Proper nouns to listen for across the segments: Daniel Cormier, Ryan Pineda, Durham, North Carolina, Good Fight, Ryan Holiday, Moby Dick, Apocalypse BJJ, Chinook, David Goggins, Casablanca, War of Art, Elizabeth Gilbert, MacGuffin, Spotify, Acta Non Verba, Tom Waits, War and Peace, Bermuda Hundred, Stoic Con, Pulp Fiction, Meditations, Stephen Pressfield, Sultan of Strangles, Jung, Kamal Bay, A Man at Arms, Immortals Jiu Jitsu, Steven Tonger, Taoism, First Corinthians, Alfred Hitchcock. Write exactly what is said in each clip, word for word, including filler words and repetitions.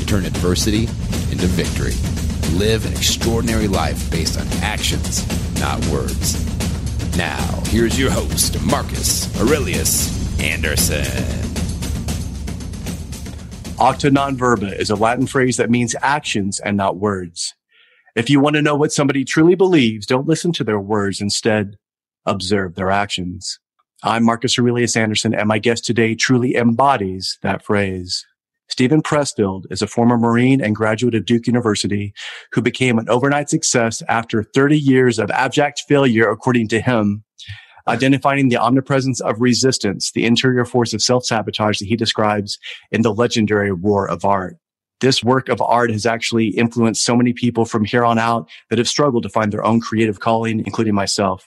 to turn adversity into victory. Live an extraordinary life based on actions, not words. Now, here's your host, Marcus Aurelius Anderson. Acta Non Verba is a Latin phrase that means actions and not words. If you want to know what somebody truly believes, don't listen to their words. Instead, observe their actions. I'm Marcus Aurelius Anderson, and my guest today truly embodies that phrase. Stephen Pressfield is a former Marine and graduate of Duke University who became an overnight success after thirty years of abject failure, according to him, identifying the omnipresence of resistance, the interior force of self-sabotage that he describes in the legendary War of Art. This work of art has actually influenced so many people from here on out that have struggled to find their own creative calling, including myself.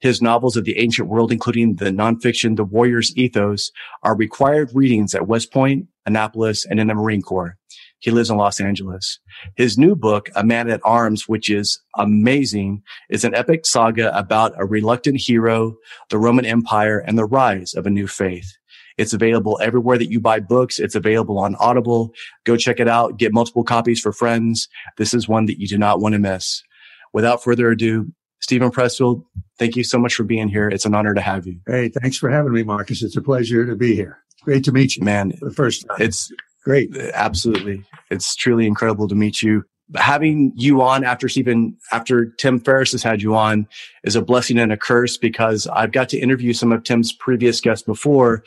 His novels of the ancient world, including the nonfiction The Warrior's Ethos, are required readings at West Point, Annapolis, and in the Marine Corps. He lives in Los Angeles. His new book, A Man at Arms, which is amazing, is an epic saga about a reluctant hero, the Roman Empire, and the rise of a new faith. It's available everywhere that you buy books. It's available on Audible. Go check it out. Get multiple copies for friends. This is one that you do not want to miss. Without further ado, Stephen Pressfield, thank you so much for being here. It's an honor to have you. Hey, thanks for having me, Marcus. It's a pleasure to be here. Great to meet you, man. For the first time. It's great. Absolutely. It's truly incredible to meet you. Having you on after Stephen, after Tim Ferriss has had you on is a blessing and a curse because I've got to interview some of Tim's previous guests before.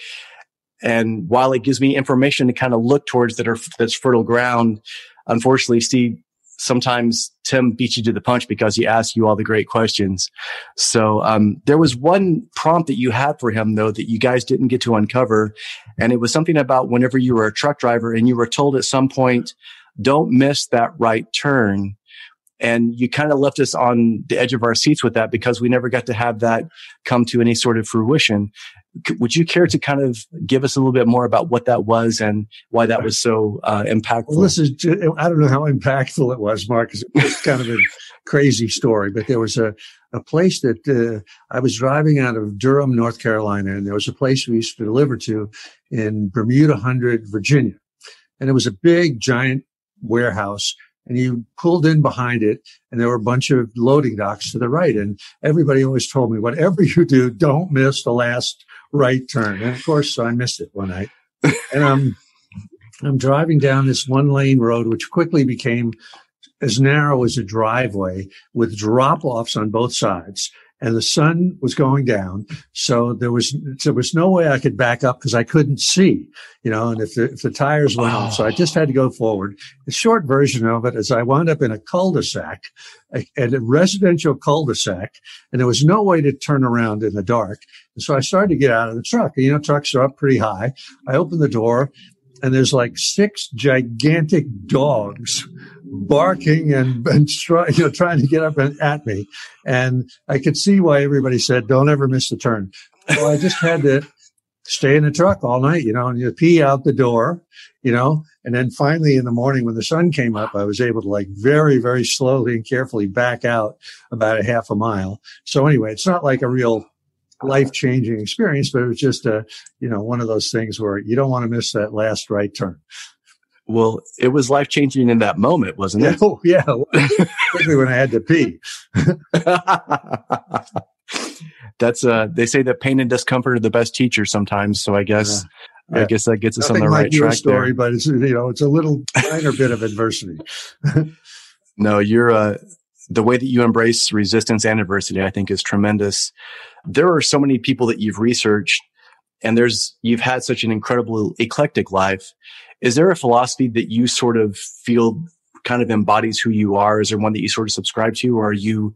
And while it gives me information to kind of look towards that are, that's fertile ground, unfortunately, Steve, sometimes Tim beats you to the punch because he asks you all the great questions. So um there was one prompt that you had for him, though, that you guys didn't get to uncover. And it was something about whenever you were a truck driver and you were told at some point, don't miss that right turn. And you kind of left us on the edge of our seats with that because we never got to have that come to any sort of fruition. Would you care to kind of give us a little bit more about what that was and why that was so uh, impactful? Well, this is, I don't know how impactful it was, Marcus. It's kind of a crazy story, but there was a, a place that uh, I was driving out of Durham, North Carolina, and there was a place we used to deliver to in Bermuda Hundred, Virginia. And it was a big, giant warehouse. And you pulled in behind it, and there were a bunch of loading docks to the right. And everybody always told me, whatever you do, don't miss the last right turn. And of course, I missed it one night. And I'm, I'm driving down this one lane road, which quickly became as narrow as a driveway with drop offs on both sides. And the sun was going down. So there was, there was no way I could back up because I couldn't see, you know, and if the, if the tires went out, oh. So I just had to go forward. The short version of it is I wound up in a cul-de-sac, a, at a residential cul-de-sac, and there was no way to turn around in the dark. And so I started to get out of the truck. You know, trucks are up pretty high. I opened the door and there's like six gigantic dogs barking and, and try, you know, trying to get up and, at me. And I could see why everybody said, don't ever miss the turn. So I just had to stay in the truck all night, you know, and you pee out the door, you know. And then finally in the morning when the sun came up, I was able to like very, very slowly and carefully back out about a half a mile. So anyway, it's not like a real life-changing experience, but it was just a, you know, one of those things where you don't want to miss that last right turn. Well, it was life-changing in that moment, wasn't it? Oh, yeah. Especially when I had to pee. That's uh they say that pain and discomfort are the best teachers sometimes, so I guess yeah. Yeah. I guess that gets us Nothing on the right track story, there. But it's, you know, it's a little minor bit of adversity. No, you're uh the way that you embrace resistance and adversity, I think, is tremendous. There are so many people that you've researched, and there's you've had such an incredible eclectic life. Is there a philosophy that you sort of feel kind of embodies who you are? Is there one that you sort of subscribe to, or are you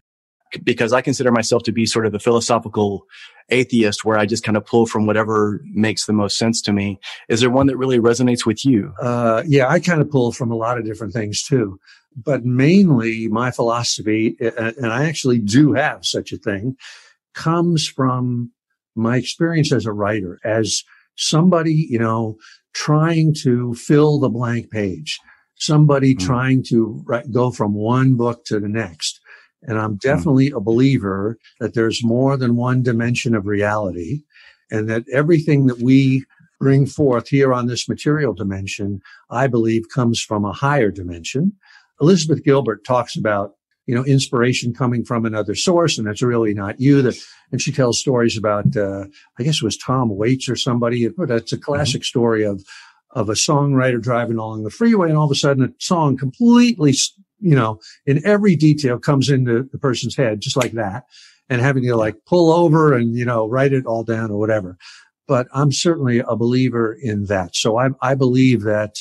because I consider myself to be sort of a philosophical atheist where I just kind of pull from whatever makes the most sense to me. Is there one that really resonates with you? Uh, yeah, I kind of pull from a lot of different things too, but mainly my philosophy, and I actually do have such a thing, comes from my experience as a writer, as somebody, you know, trying to fill the blank page, somebody mm-hmm. trying to write, go from one book to the next. And I'm definitely mm-hmm. a believer that there's more than one dimension of reality, and that everything that we bring forth here on this material dimension, I believe, comes from a higher dimension. Elizabeth Gilbert talks about, you know, inspiration coming from another source, and that's really not you. That, and she tells stories about, uh, I guess it was Tom Waits or somebody. That's a classic mm-hmm. story of, of a songwriter driving along the freeway, and all of a sudden a song completely, you know, in every detail comes into the person's head just like that, and having to like pull over and, you know, write it all down or whatever. But I'm certainly a believer in that. So I, I believe that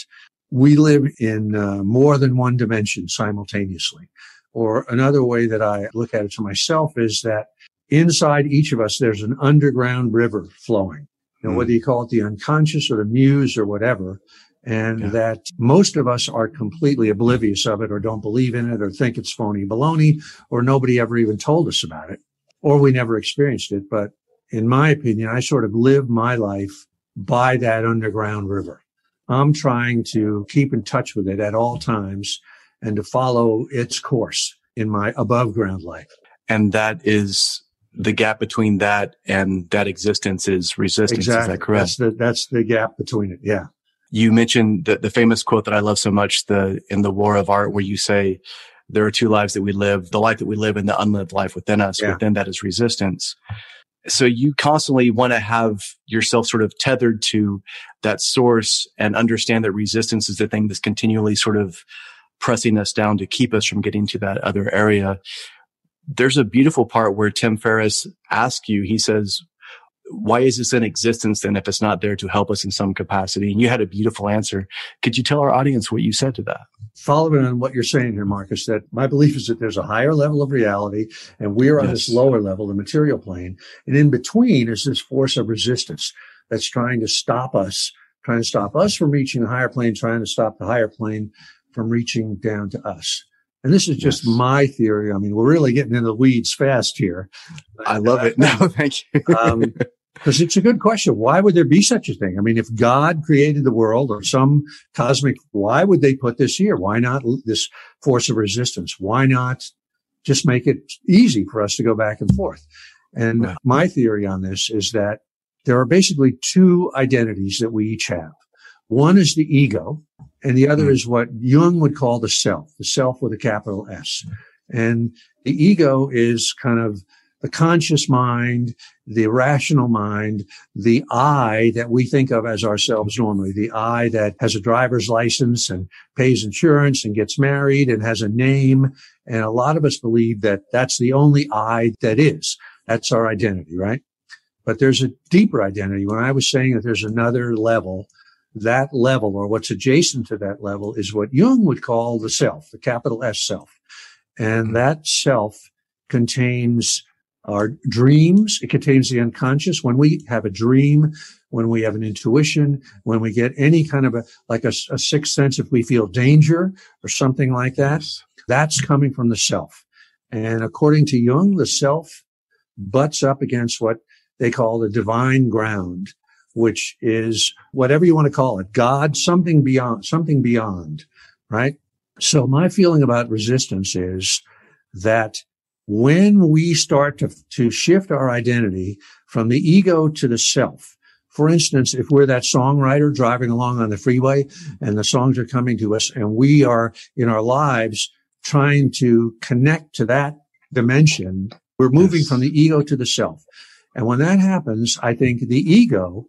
we live in uh, more than one dimension simultaneously. Or another way that I look at it to myself is that inside each of us, there's an underground river flowing, you know, whether you call it the unconscious or the muse or whatever. And yeah. that most of us are completely oblivious of it, or don't believe in it, or think it's phony baloney, or nobody ever even told us about it, or we never experienced it. But in my opinion, I sort of live my life by that underground river. I'm trying to keep in touch with it at all times and to follow its course in my above ground life. And that is the gap between that and that existence is resistance. Exactly. Is that correct? That's the, that's the gap between it. Yeah. You mentioned the, the famous quote that I love so much, the in the War of Art, where you say there are two lives that we live, the life that we live and the unlived life within us. Yeah. Within that is resistance. So you constantly want to have yourself sort of tethered to that source and understand that resistance is the thing that's continually sort of pressing us down to keep us from getting to that other area. There's a beautiful part where Tim Ferriss asks you, he says, why is this in existence then if it's not there to help us in some capacity? And you had a beautiful answer. Could you tell our audience what you said to that? Following on what you're saying here, Marcus, that my belief is that there's a higher level of reality and we're on yes. this lower level, the material plane. And in between is this force of resistance that's trying to stop us, trying to stop us from reaching the higher plane, trying to stop the higher plane from reaching down to us. And this is just yes. my theory. I mean, we're really getting into the weeds fast here. I love uh, it. No, thank you. um, Because it's a good question. Why would there be such a thing? I mean, if God created the world or some cosmic, why would they put this here? Why not this force of resistance? Why not just make it easy for us to go back and forth? And right. my theory on this is that there are basically two identities that we each have. One is the ego, and the other mm. is what Jung would call the self, the self with a capital S. And the ego is kind of the conscious mind, the rational mind, the I that we think of as ourselves normally, the I that has a driver's license and pays insurance and gets married and has a name. And a lot of us believe that that's the only I that is. That's our identity, right? But there's a deeper identity. When I was saying that there's another level, that level or what's adjacent to that level is what Jung would call the self, the capital S self. And that self contains our dreams. It contains the unconscious. When we have a dream, when we have an intuition, when we get any kind of a, like a, a sixth sense, if we feel danger or something like that, that's coming from the self. And according to Jung, the self butts up against what they call the divine ground, which is whatever you want to call it, God, something beyond, something beyond, right? So my feeling about resistance is that when we start to, to shift our identity from the ego to the self, for instance, if we're that songwriter driving along on the freeway and the songs are coming to us and we are in our lives trying to connect to that dimension, we're moving yes. from the ego to the self. And when that happens, I think the ego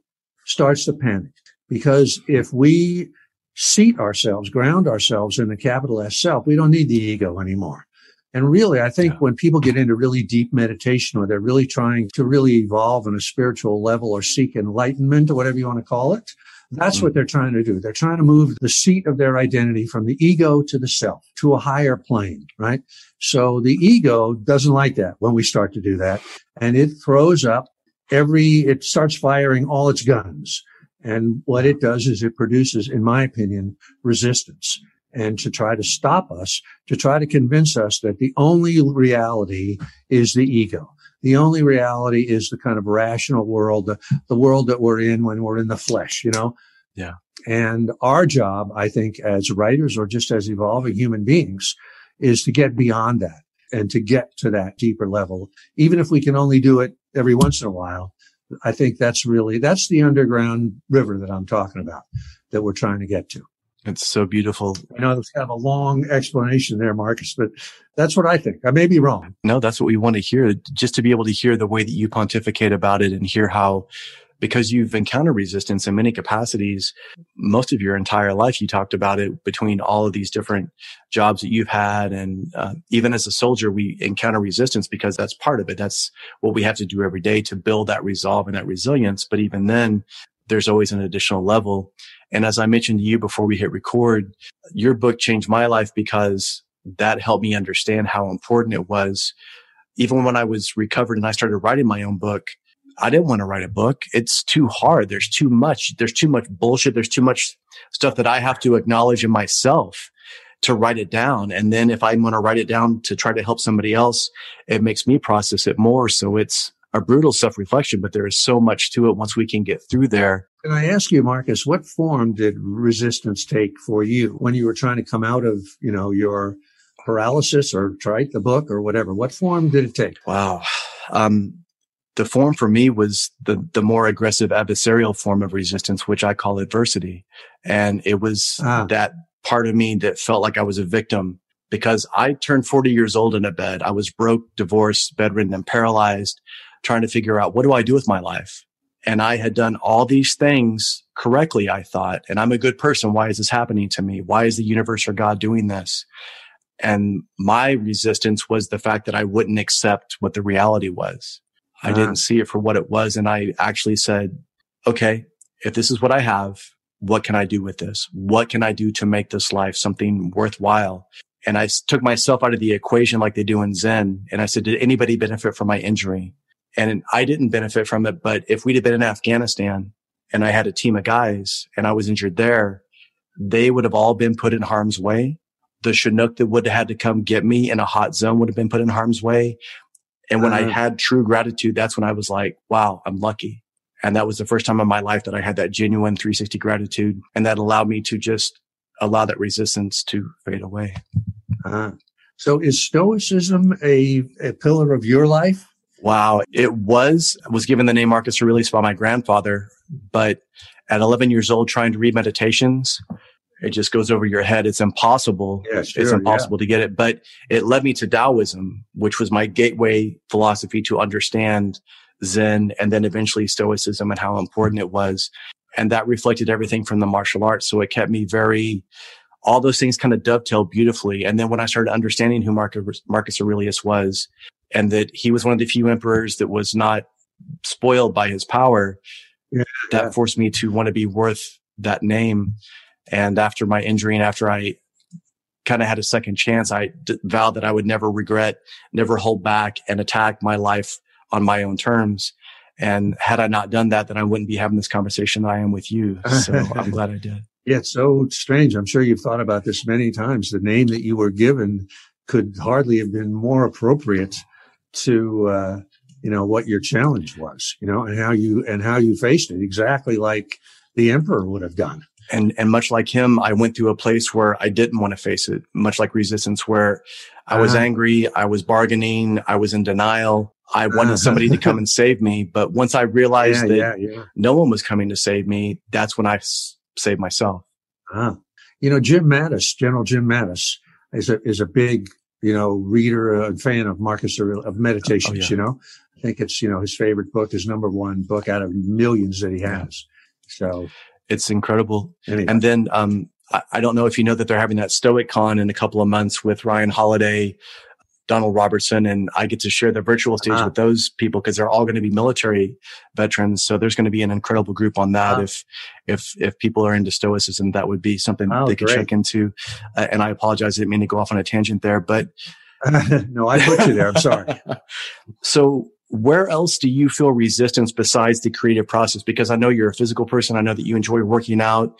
starts to panic, because if we seat ourselves, ground ourselves in the capital S self, we don't need the ego anymore. And really, I think yeah. when people get into really deep meditation, or they're really trying to really evolve on a spiritual level or seek enlightenment or whatever you want to call it, That's what they're trying to do. They're trying to move the seat of their identity from the ego to the self, to a higher plane, right? So the ego doesn't like that when we start to do that. And it throws up every, it starts firing all its guns. And what it does is it produces, in my opinion, resistance. And to try to stop us, to try to convince us that the only reality is the ego. The only reality is the kind of rational world, the, the world that we're in when we're in the flesh, you know? Yeah. And our job, I think, as writers or just as evolving human beings is to get beyond that and to get to that deeper level. Even if we can only do it every once in a while, I think that's really, that's the underground river that I'm talking about that we're trying to get to. It's so beautiful. I know that's kind of a long explanation there, Marcus, but that's what I think. I may be wrong. No, that's what we want to hear, just to be able to hear the way that you pontificate about it and hear how, because you've encountered resistance in many capacities, most of your entire life, you talked about it between all of these different jobs that you've had. And uh, even as a soldier, we encounter resistance because that's part of it. That's what we have to do every day to build that resolve and that resilience. But even then, there's always an additional level. And as I mentioned to you before we hit record, your book changed my life because that helped me understand how important it was. Even when I was recovered and I started writing my own book, I didn't want to write a book. It's too hard. There's too much. There's too much bullshit. There's too much stuff that I have to acknowledge in myself to write it down. And then if I want to write it down to try to help somebody else, it makes me process it more. So it's a brutal self-reflection, but there is so much to it once we can get through there. Can I ask you, Marcus, what form did resistance take for you when you were trying to come out of, you know, your paralysis or try the book or whatever? What form did it take? Wow. Um, the form for me was the, the more aggressive adversarial form of resistance, which I call adversity. And it was ah. that part of me that felt like I was a victim because I turned forty years old in a bed. I was broke, divorced, bedridden, and paralyzed, trying to figure out, what do I do with my life? And I had done all these things correctly, I thought, and I'm a good person. Why is this happening to me? Why is the universe or God doing this? And my resistance was the fact that I wouldn't accept what the reality was. Ah. I didn't see it for what it was. And I actually said, okay, if this is what I have, what can I do with this? What can I do to make this life something worthwhile? And I took myself out of the equation like they do in Zen. And I said, did anybody benefit from my injury? And I didn't benefit from it, but if we'd have been in Afghanistan and I had a team of guys and I was injured there, they would have all been put in harm's way. The Chinook that would have had to come get me in a hot zone would have been put in harm's way. And when uh, I had true gratitude, that's when I was like, wow, I'm lucky. And that was the first time in my life that I had that genuine three sixty gratitude. And that allowed me to just allow that resistance to fade away. Uh, so is Stoicism a, a pillar of your life? Wow. It was, I was given the name Marcus Aurelius by my grandfather, but at eleven years old, trying to read Meditations, it just goes over your head. It's impossible. Yeah, sure, it's impossible yeah. to get it, but it led me to Taoism, which was my gateway philosophy to understand Zen and then eventually Stoicism and how important it was. And that reflected everything from the martial arts. So it kept me very, all those things kind of dovetail beautifully. And then when I started understanding who Marcus, Marcus Aurelius was, and that he was one of the few emperors that was not spoiled by his power, yeah, that yeah. forced me to want to be worth that name. And after my injury and after I kind of had a second chance, I d- vowed that I would never regret, never hold back and attack my life on my own terms. And had I not done that, then I wouldn't be having this conversation that I am with you. So I'm glad I did. Yeah, it's so strange. I'm sure you've thought about this many times. The name that you were given could hardly have been more appropriate to, uh, you know, what your challenge was, you know, and how you, and how you faced it, exactly like the emperor would have done. And, and much like him, I went through a place where I didn't want to face it, much like resistance, where I was uh, angry, I was bargaining, I was in denial. I wanted uh, somebody to come and save me. But once I realized yeah, that yeah, yeah. no one was coming to save me, that's when I s- saved myself. Uh, you know, Jim Mattis, General Jim Mattis is a, is a big, you know, reader and uh, fan of Marcus Aurelius, of Meditations, oh, yeah. you know. I think it's, you know, his favorite book, his number one book out of millions that he has. So it's incredible. Anyway. And then um I, I don't know if you know that they're having that Stoic Con in a couple of months with Ryan Holiday, Donald Robertson, and I get to share the virtual stage uh-huh. with those people because they're all going to be military veterans. So there's going to be an incredible group on that. Uh-huh. If if if people are into Stoicism, that would be something oh, they could great. check into. Uh, and I apologize, I didn't mean to go off on a tangent there, but no, I put you there. I'm sorry. So where else do you feel resistance besides the creative process? Because I know you're a physical person. I know that you enjoy working out.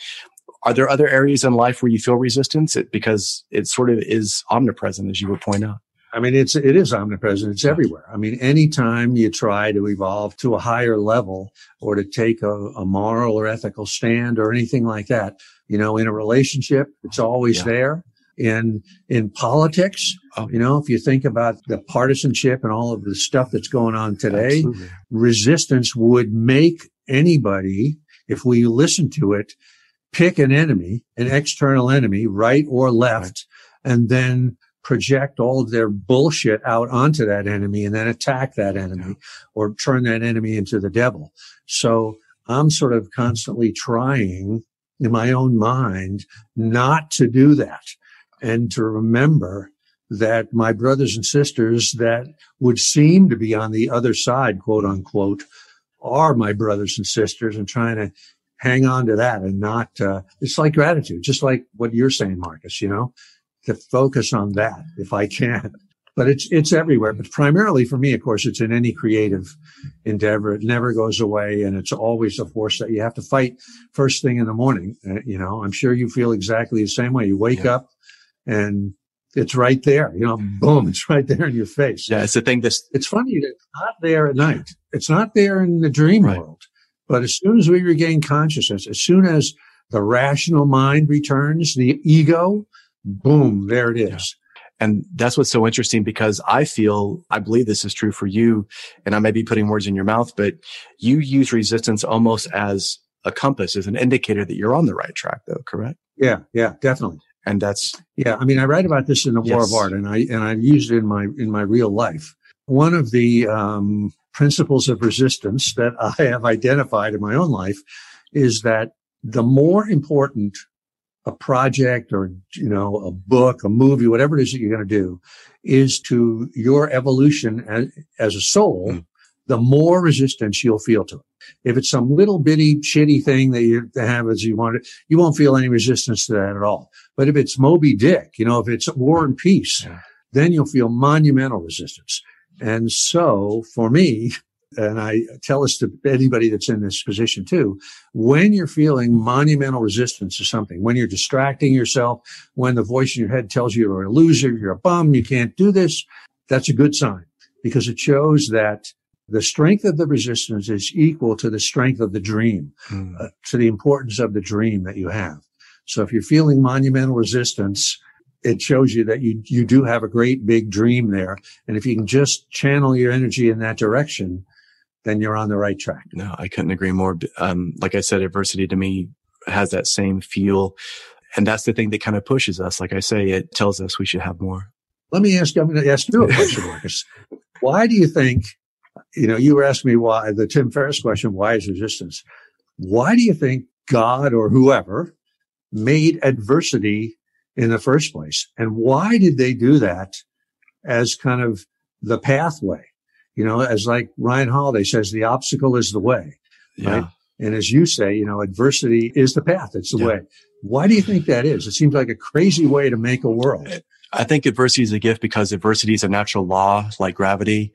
Are there other areas in life where you feel resistance? It, because it sort of is omnipresent, as you would point out. I mean, it's, it is omnipresent. It's everywhere. I mean, anytime you try to evolve to a higher level or to take a, a moral or ethical stand or anything like that, you know, in a relationship, it's always yeah. there. In, in politics, oh. you know, if you think about the partisanship and all of the stuff that's going on today, Absolutely. resistance would make anybody, if we listen to it, pick an enemy, an external enemy, right or left, right. and then project all of their bullshit out onto that enemy and then attack that enemy yeah. or turn that enemy into the devil. So I'm sort of constantly trying in my own mind not to do that and to remember that my brothers and sisters that would seem to be on the other side, quote unquote, are my brothers and sisters, and trying to hang on to that and not, uh, it's like gratitude, just like what you're saying, Marcus, you know, to focus on that if I can. But it's, it's everywhere. But primarily for me, of course, it's in any creative endeavor. It never goes away. And it's always a force that you have to fight first thing in the morning. Uh, you know, I'm sure you feel exactly the same way. You wake yeah. up and it's right there, you know, boom, it's right there in your face. Yeah. It's the thing that's, it's funny that it's not there at night. It's not there in the dream right. world. But as soon as we regain consciousness, as soon as the rational mind returns, the ego, boom, there it is. Yeah. And that's what's so interesting, because I feel, I believe this is true for you, and I may be putting words in your mouth, but you use resistance almost as a compass, as an indicator that you're on the right track, though, correct? Yeah, yeah, definitely. And that's... Yeah, I mean, I write about this in The War yes. of Art, and I and I used it in my, in my real life. One of the... um principles of resistance that I have identified in my own life is that the more important a project or, you know, a book, a movie, whatever it is that you're going to do is to your evolution as, as a soul, mm. the more resistance you'll feel to it. If it's some little bitty shitty thing that you have as you want it, you won't feel any resistance to that at all. But if it's Moby Dick, you know, if it's War and Peace, yeah. then you'll feel monumental resistance. And so for me, and I tell this to anybody that's in this position too, when you're feeling monumental resistance to something, when you're distracting yourself, when the voice in your head tells you you're a loser, you're a bum, you can't do this, that's a good sign, because it shows that the strength of the resistance is equal to the strength of the dream, mm. uh, to the importance of the dream that you have. So if you're feeling monumental resistance, it shows you that you, you do have a great big dream there. And if you can just channel your energy in that direction, then you're on the right track. No, I couldn't agree more. Um, like I said, adversity to me has that same feel. And that's the thing that kind of pushes us. Like I say, it tells us we should have more. Let me ask, I'm going to ask you a question, Marcus. Why do you think, you know, you were asking me why the Tim Ferriss question, why is resistance? Why do you think God or whoever made adversity in the first place? And why did they do that as kind of the pathway? You know, as like Ryan Holiday says, the obstacle is the way, yeah. right? And as you say, you know, adversity is the path. It's the yeah. way. Why do you think that is? It seems like a crazy way to make a world. I think adversity is a gift because adversity is a natural law, like gravity.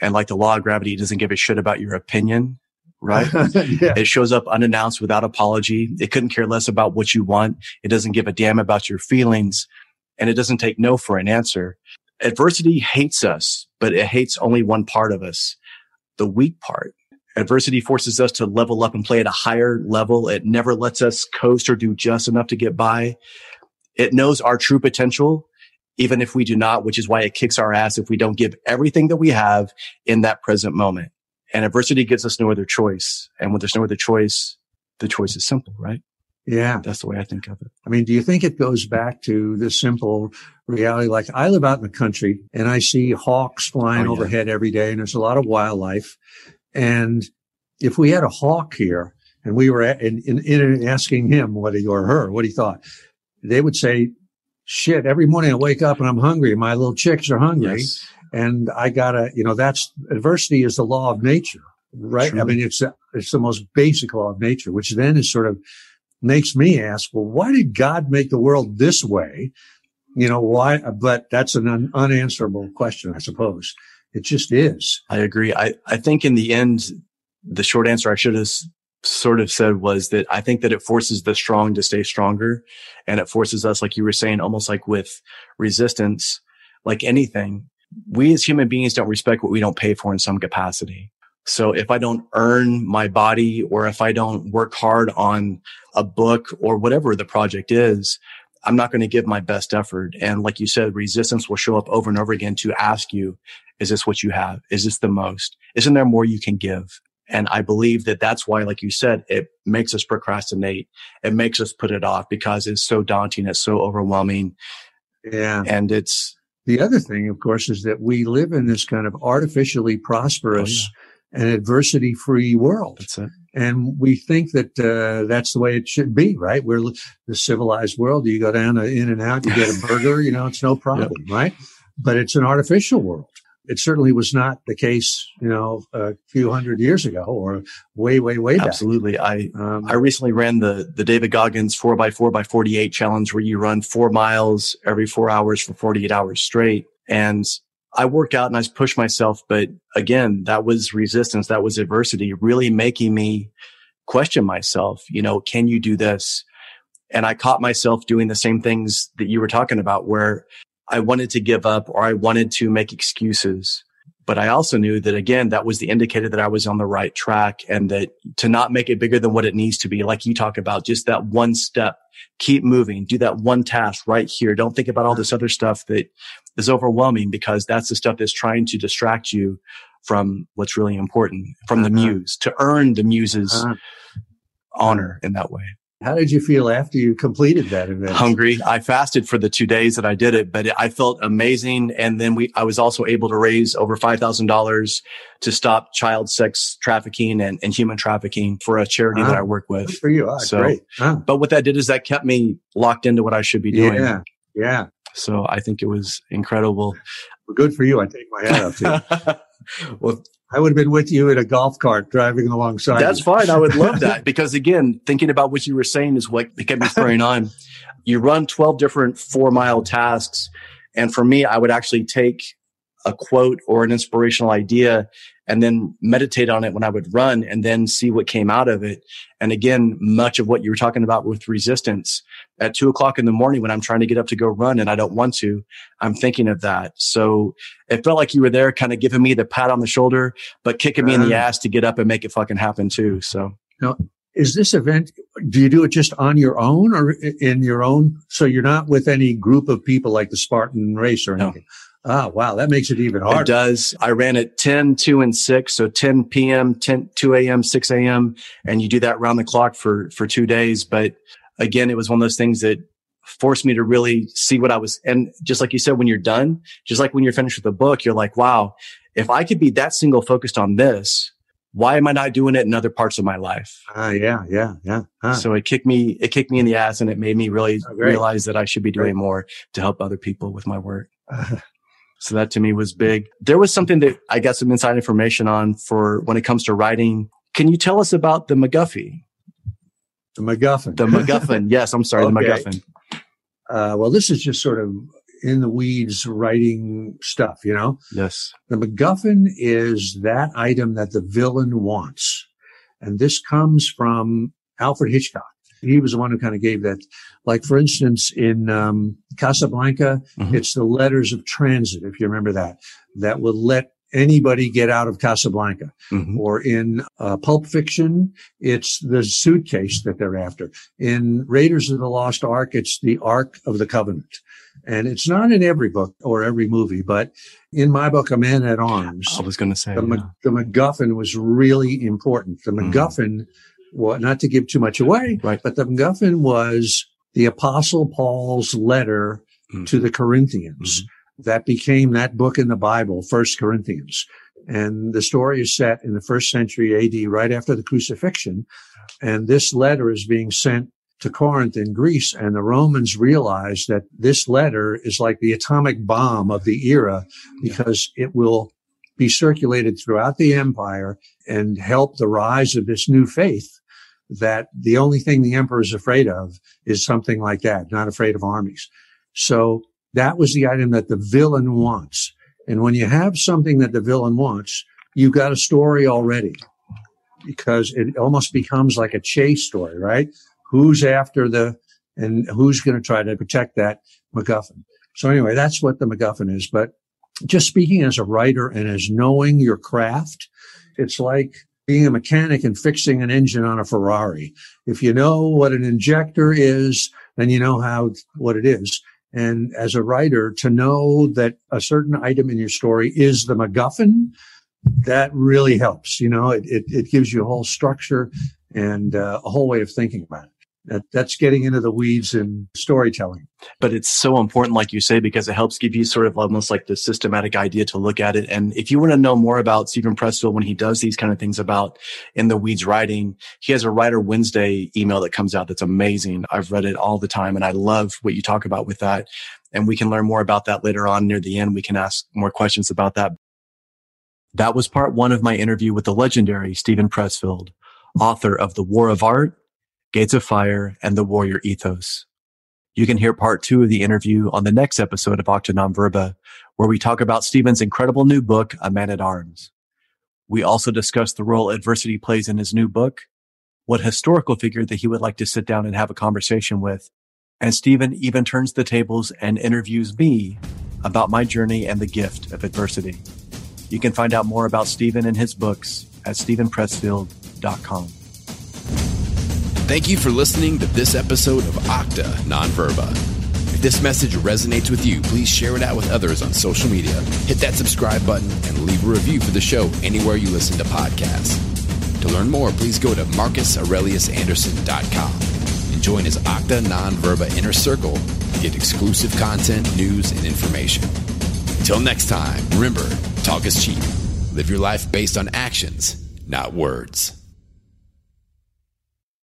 And like the law of gravity doesn't give a shit about your opinion. Right? yeah. It shows up unannounced without apology. It couldn't care less about what you want. It doesn't give a damn about your feelings, and it doesn't take no for an answer. Adversity hates us, but it hates only one part of us, the weak part. Adversity forces us to level up and play at a higher level. It never lets us coast or do just enough to get by. It knows our true potential, even if we do not, which is why it kicks our ass if we don't give everything that we have in that present moment. And adversity gives us no other choice. And when there's no other choice, the choice is simple, right? Yeah. That's the way I think of it. I mean, do you think it goes back to the simple reality? Like, I live out in the country and I see hawks flying oh, yeah. overhead every day, and there's a lot of wildlife. And if we had a hawk here and we were in, in, in asking him what he or her, what he thought, they would say, shit, every morning I wake up and I'm hungry. My little chicks are hungry. Yes. And I gotta, you know, that's adversity is the law of nature, right? True. I mean, it's, it's the most basic law of nature, which then is sort of makes me ask, well, why did God make the world this way? You know, why? But that's an un- unanswerable question, I suppose. It just is. I agree. I, I think in the end, the short answer I should have sort of said was that I think that it forces the strong to stay stronger, and it forces us, like you were saying, almost like with resistance, like anything. We as human beings don't respect what we don't pay for in some capacity. So if I don't earn my body, or if I don't work hard on a book or whatever the project is, I'm not going to give my best effort. And like you said, resistance will show up over and over again to ask you, is this what you have? Is this the most? Isn't there more you can give? And I believe that that's why, like you said, it makes us procrastinate. It makes us put it off because it's so daunting. It's so overwhelming. Yeah. And it's the other thing, of course, is that we live in this kind of artificially prosperous oh, yeah. and adversity-free world. That's it. And we think that uh, that's the way it should be, right? We're the civilized world. You go down to In and Out, you get a burger, you know, it's no problem, yep. right? But it's an artificial world. It certainly was not the case, you know, a few hundred years ago or way, way, way back. Absolutely. I um, I recently ran the the David Goggins four by four by forty-eight challenge, where you run four miles every four hours for forty-eight hours straight. And I worked out and I pushed myself. But again, that was resistance. That was adversity really making me question myself. You know, can you do this? And I caught myself doing the same things that you were talking about, where I wanted to give up or I wanted to make excuses. But I also knew that, again, that was the indicator that I was on the right track, and that to not make it bigger than what it needs to be. Like you talk about, just that one step, keep moving, do that one task right here. Don't think about all this other stuff that is overwhelming, because that's the stuff that's trying to distract you from what's really important, from uh-huh. the muse, to earn the muse's uh-huh. honor in that way. How did you feel after you completed that event? Hungry. I fasted for the two days that I did it, but I felt amazing. And then we, I was also able to raise over five thousand dollars to stop child sex trafficking and, and human trafficking for a charity ah, that I work with. Good for you. Ah, so, great. Ah. But what that did is that kept me locked into what I should be doing. Yeah. Yeah. So I think it was incredible. Well, good for you. I take my hat off to you. Well, I would have been with you in a golf cart driving alongside. That's you. Fine. I would love that. Because again, thinking about what you were saying is what kept me carrying on. You run twelve different four mile tasks. And for me, I would actually take a quote or an inspirational idea and then meditate on it when I would run, and then see what came out of it. And again, much of what you were talking about with resistance, at two o'clock in the morning when I'm trying to get up to go run and I don't want to, I'm thinking of that. So it felt like you were there kind of giving me the pat on the shoulder, but kicking me in the ass to get up and make it fucking happen too. So now, is this event, do you do it just on your own or in your own? So you're not with any group of people like the Spartan race or anything? No. Ah, wow. That makes it even harder. It does. I ran at ten, two, and six. So ten p.m., ten, two a.m., six a.m. And you do that round the clock for, for two days. But again, it was one of those things that forced me to really see what I was. And just like you said, when you're done, just like when you're finished with a book, you're like, wow, if I could be that single focused on this, why am I not doing it in other parts of my life? Ah, uh, yeah, yeah, yeah. Huh. So it kicked me, it kicked me in the ass, and it made me really oh, realize that I should be doing great. more to help other people with my work. Uh. So that to me was big. There was something that I got some inside information on for when it comes to writing. Can you tell us about the MacGuffin? The MacGuffin. The MacGuffin. Yes, I'm sorry. Okay. The MacGuffin. Uh, well, this is just sort of in the weeds writing stuff, you know? Yes. The MacGuffin is that item that the villain wants. And this comes from Alfred Hitchcock. He was the one who kind of gave that. Like, for instance, in um, Casablanca, mm-hmm. it's the letters of transit, if you remember that, that would let anybody get out of Casablanca. Mm-hmm. Or in uh, Pulp Fiction, it's the suitcase that they're after. In Raiders of the Lost Ark, it's the Ark of the Covenant. And it's not in every book or every movie, but in my book, A Man at Arms, I was going to say, the, yeah. Ma- the MacGuffin was really important. The MacGuffin... Mm-hmm. Well, not to give too much away, right. but the MacGuffin was the Apostle Paul's letter mm-hmm. to the Corinthians mm-hmm. that became that book in the Bible, First Corinthians. And the story is set in the first century A D, right after the crucifixion. And this letter is being sent to Corinth in Greece, and the Romans realized that this letter is like the atomic bomb of the era, because it will be circulated throughout the empire and help the rise of this new faith, that the only thing the emperor is afraid of is something like that, not afraid of armies. So that was the item that the villain wants. And when you have something that the villain wants, you've got a story already, because it almost becomes like a chase story, right? Who's after the, and who's going to try to protect that MacGuffin? So anyway, that's what the MacGuffin is. But just speaking as a writer and as knowing your craft, it's like being a mechanic and fixing an engine on a Ferrari. If you know what an injector is, then you know how, what it is. And as a writer, to know that a certain item in your story is the MacGuffin, that really helps. You know, it, it, it gives you a whole structure and uh, a whole way of thinking about it. That, that's getting into the weeds in storytelling. But it's so important, like you say, because it helps give you sort of almost like the systematic idea to look at it. And if you want to know more about Stephen Pressfield when he does these kind of things about in the weeds writing, he has a Writer Wednesday email that comes out that's amazing. I've read it all the time, and I love what you talk about with that. And we can learn more about that later on near the end. We can ask more questions about that. That was part one of my interview with the legendary Stephen Pressfield, author of The War of Art, Gates of Fire, and The Warrior Ethos. You can hear part two of the interview on the next episode of Acta Non Verba, where we talk about Stephen's incredible new book, A Man at Arms. We also discuss the role adversity plays in his new book, what historical figure that he would like to sit down and have a conversation with, and Stephen even turns the tables and interviews me about my journey and the gift of adversity. You can find out more about Stephen and his books at stephen pressfield dot com. Thank you for listening to this episode of Acta Non Verba. If this message resonates with you, please share it out with others on social media. Hit that subscribe button and leave a review for the show anywhere you listen to podcasts. To learn more, please go to marcus aurelius anderson dot com and join his Acta Non Verba Inner Circle to get exclusive content, news, and information. Until next time, remember, talk is cheap. Live your life based on actions, not words.